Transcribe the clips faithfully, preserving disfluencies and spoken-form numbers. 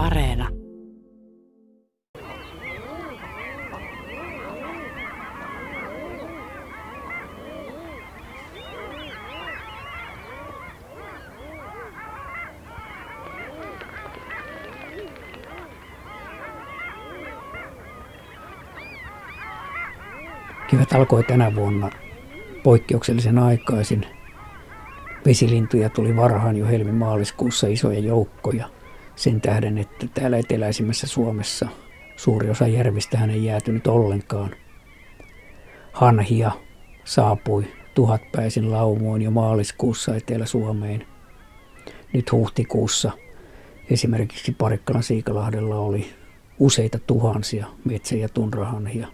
Areena. Kevät alkoi tänä vuonna poikkeuksellisen aikaisin. Vesilintuja tuli varhain jo helmimaaliskuussa isoja joukkoja sen tähden, että täällä eteläisimmässä Suomessa suuri osa järvistähän ei jäätynyt ollenkaan. Hanhia saapui tuhatpäisin laumoin jo maaliskuussa Etelä-Suomeen. Nyt huhtikuussa esimerkiksi Parikkalan Siikalahdella oli useita tuhansia metsä- ja tunrahanhia.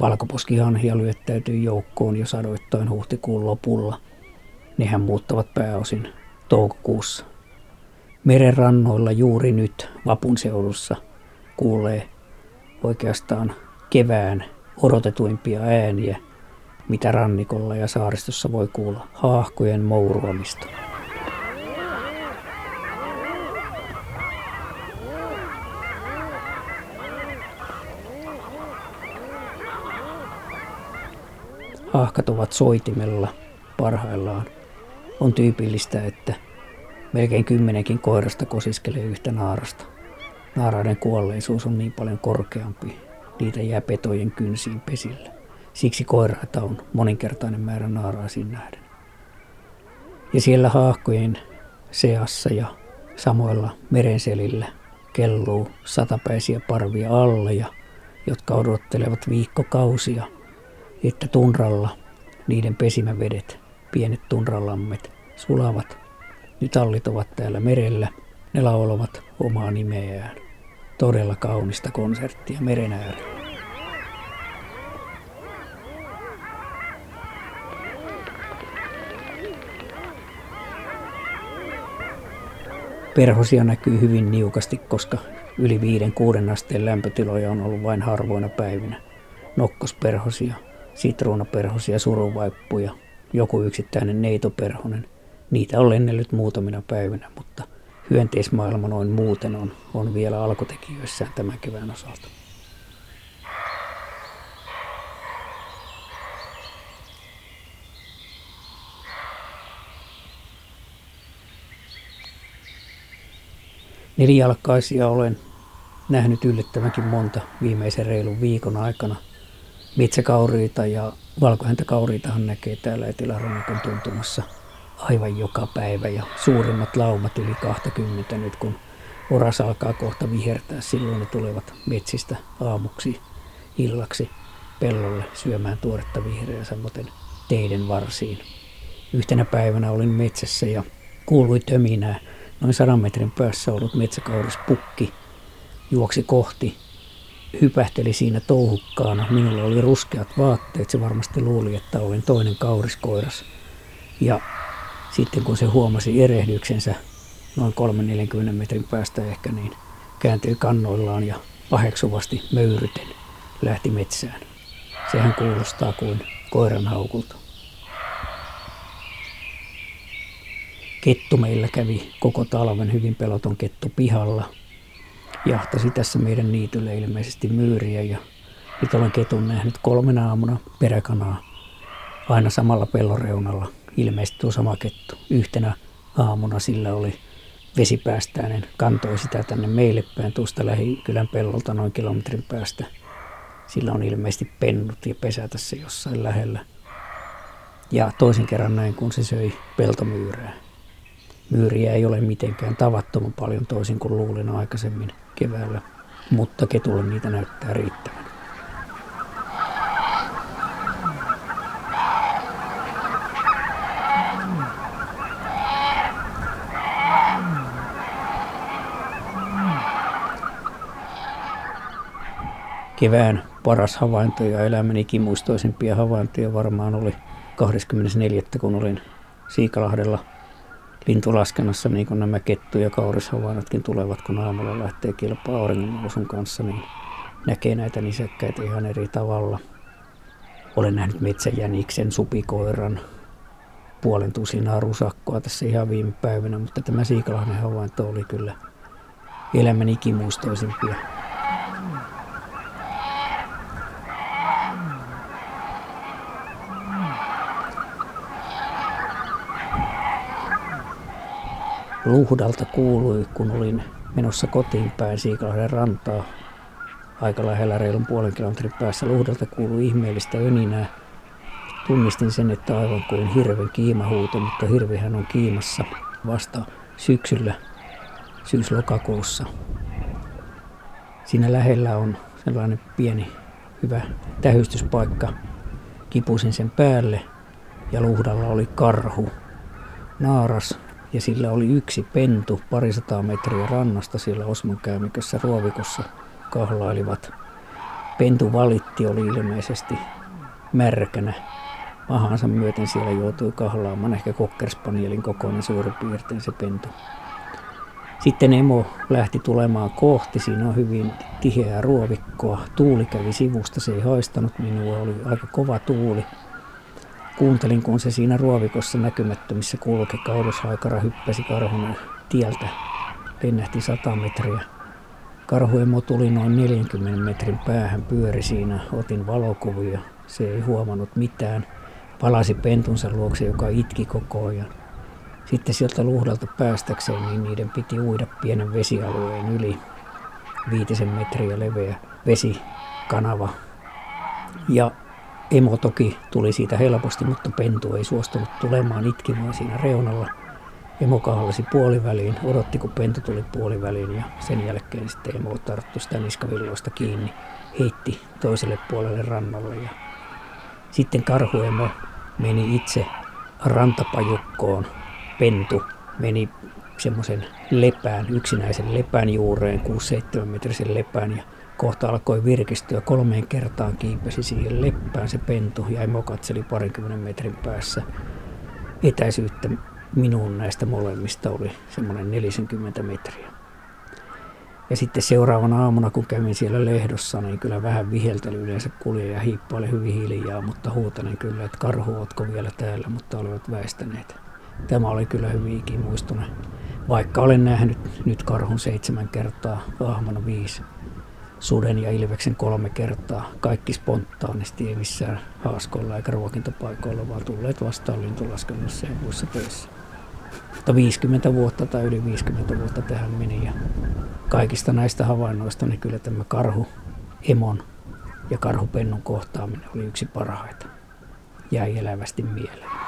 Valkoposkihanhia lyöttäytyi joukkoon jo sadoittain huhtikuun lopulla. Nehän muuttavat pääosin toukokuussa. Meren rannoilla juuri nyt Vapun seudussa kuulee oikeastaan kevään odotetuimpia ääniä, mitä rannikolla ja saaristossa voi kuulla haahkojen mouruamista. Haahkat ovat soitimella parhaillaan. On tyypillistä, että melkein kymmenenkin koirasta kosiskelee yhtä naarasta. Naaraiden kuolleisuus on niin paljon korkeampi. Niitä jää petojen kynsiin pesillä. Siksi koiraita on moninkertainen määrä naaraisiin nähden. Ja siellä haahkojen seassa ja samoilla merenselillä kelluu satapäisiä parvia alleja, jotka odottelevat viikkokausia, että tunralla niiden pesimävedet, pienet tunralammet, sulavat. Nyt allit ovat täällä merellä, ne laulavat omaa nimeään. Todella kaunista konserttia meren äärellä. Perhosia näkyy hyvin niukasti, koska yli viiden kuuden asteen lämpötiloja on ollut vain harvoina päivinä. Nokkosperhosia, sitruunaperhosia, suruvaippuja, joku yksittäinen neitoperhonen. Niitä on lennellyt muutamina päivinä, mutta hyönteismaailma noin muuten on, on vielä alkutekijöissään tämän kevään osalta. Nelijalkaisia olen nähnyt yllättävänkin monta viimeisen reilun viikon aikana. Metsäkauriita ja valkohäntäkauriitahan näkee täällä Etelärannikon tuntumassa aivan joka päivä, ja suurimmat laumat yli kaksikymmentä nyt, kun oras alkaa kohta vihertää. Silloin ne tulevat metsistä aamuksi illaksi pellolle syömään tuoretta vihreää, samoin teiden varsiin. Yhtenä päivänä olin metsässä ja kuului töminää. Noin sadan metrin päässä ollut metsäkaurispukki juoksi kohti. Hypähteli siinä touhukkaana. Minulla oli ruskeat vaatteet. Se varmasti luuli, että olen toinen kauriskoiras. Ja sitten kun se huomasi erehdyksensä noin kolmekymmentä neljäkymmentä metrin päästä ehkä, niin kääntyi kannoillaan ja paheksuvasti möyryten lähti metsään. Sehän kuulostaa kuin koiran haukulta. Kettu meillä kävi koko talven, hyvin peloton kettu pihalla. Jahtasi tässä meidän niityllä ilmeisesti myyriä, ja nyt olen ketun nähnyt kolmena aamuna peräkanaa aina samalla pelloreunalla. Ilmeisesti tuo sama kettu. Yhtenä aamuna sillä oli vesipäästäinen, kantoi sitä tänne meille päin tuosta lähikylän pellolta noin kilometrin päästä. Sillä on ilmeisesti pennut ja pesä tässä jossain lähellä. Ja toisen kerran näin, kun se söi peltomyyrää. Myyriä ei ole mitenkään tavattoman paljon, toisin kuin luulin aikaisemmin keväällä, mutta ketulle niitä näyttää riittävän. Kevään paras havainto ja elämäni ikimuistoisimpia havaintoja varmaan oli kahdeskymmenesneljäs kun olin Siikalahdella lintulaskennassa, niin kuin nämä kettu- ja kaurishavainnotkin tulevat, kun aamulla lähtee kilpaa auringonnousun kanssa, niin näkee näitä nisäkkäitä ihan eri tavalla. Olen nähnyt metsäjäniksen, supikoiran, puolen tusinaa rusakkoa tässä ihan viime päivinä, mutta tämä Siikalahden havainto oli kyllä elämän ikimuistoisimpia. Luhdalta kuului, kun olin menossa kotiin päin Siikalahden rantaa. Aika lähellä reilun puolen kilometrin päässä luhdalta kuului ihmeellistä öninää. Tunnistin sen, että aivan kuin hirven kiimahuuto, mutta hirvihän on kiimassa vasta syksyllä, syys-lokakuussa. Siinä lähellä on sellainen pieni hyvä tähystyspaikka. Kipusin sen päälle ja luhdalla oli karhu, naaras. Ja sillä oli yksi pentu parisataa metriä rannasta siellä osmankäymikössä ruovikossa kahlailivat. Pentu valitti, oli ilmeisesti märkänä. Mahansa myöten siellä joutui kahlaamaan ehkä kokkerspanielin kokoinen suurin piirtein se pentu. Sitten emo lähti tulemaan kohti. Siinä on hyvin tiheää ruovikkoa. Tuuli kävi sivusta, se ei haistanut minua. Oli aika kova tuuli. Kuuntelin, kun se siinä ruovikossa näkymättömissä kulki. Kaulushaikara hyppäsi karhun tieltä. Lennähti sata metriä. Karhuemo tuli noin neljänkymmenen metrin päähän, pyöri siinä. Otin valokuvia. Se ei huomannut mitään. Palasi pentunsa luokse, joka itki koko ajan. Sitten sieltä luhdalta päästäkseen, niin niiden piti uida pienen vesialueen yli. Viitisen metriä leveä vesikanava. Ja emo toki tuli siitä helposti, mutta pentu ei suostunut tulemaan itkimään siinä reunalla. Emo kahlasi puoliväliin, odotti kun pentu tuli puoliväliin ja sen jälkeen sitten emo tarttui sitä niskavilloista kiinni, heitti toiselle puolelle rannalle. Ja sitten karhuemo meni itse rantapajukkoon. Pentu meni semmoisen lepään, yksinäisen lepän juureen, kuusi seitsemän metrisen lepään. Ja kohta alkoi virkistyä. Kolmeen kertaan kiipesi siihen leppään se pentu ja emo katseli parinkymmenen metrin päässä. Etäisyyttä minuun näistä molemmista oli semmoinen nelisenkymmentä metriä. Ja sitten seuraavana aamuna, kun kävin siellä lehdossa, niin kyllä vähän viheltely yleensä kulje ja hiippaile hyvin hiljaa, mutta huutanen kyllä, että karhu, ootko vielä täällä, mutta olivat väistäneet. Tämä oli kyllä hyvin ikimuistoinen, vaikka olen nähnyt nyt karhun seitsemän kertaa, ahman viisi. Suden ja ilveksen kolme kertaa, kaikki spontaanisti, ei missään haaskoilla eikä ruokintapaikoilla, vaan tulleet vastaan lintulaskennassa ja muissa töissä. Mutta viisikymmentä vuotta tai yli viisikymmentä vuotta tähän meni ja kaikista näistä havainnoista niin kyllä tämä karhu emon ja karhupennun kohtaaminen oli yksi parhaita. Jäi elävästi mieleen.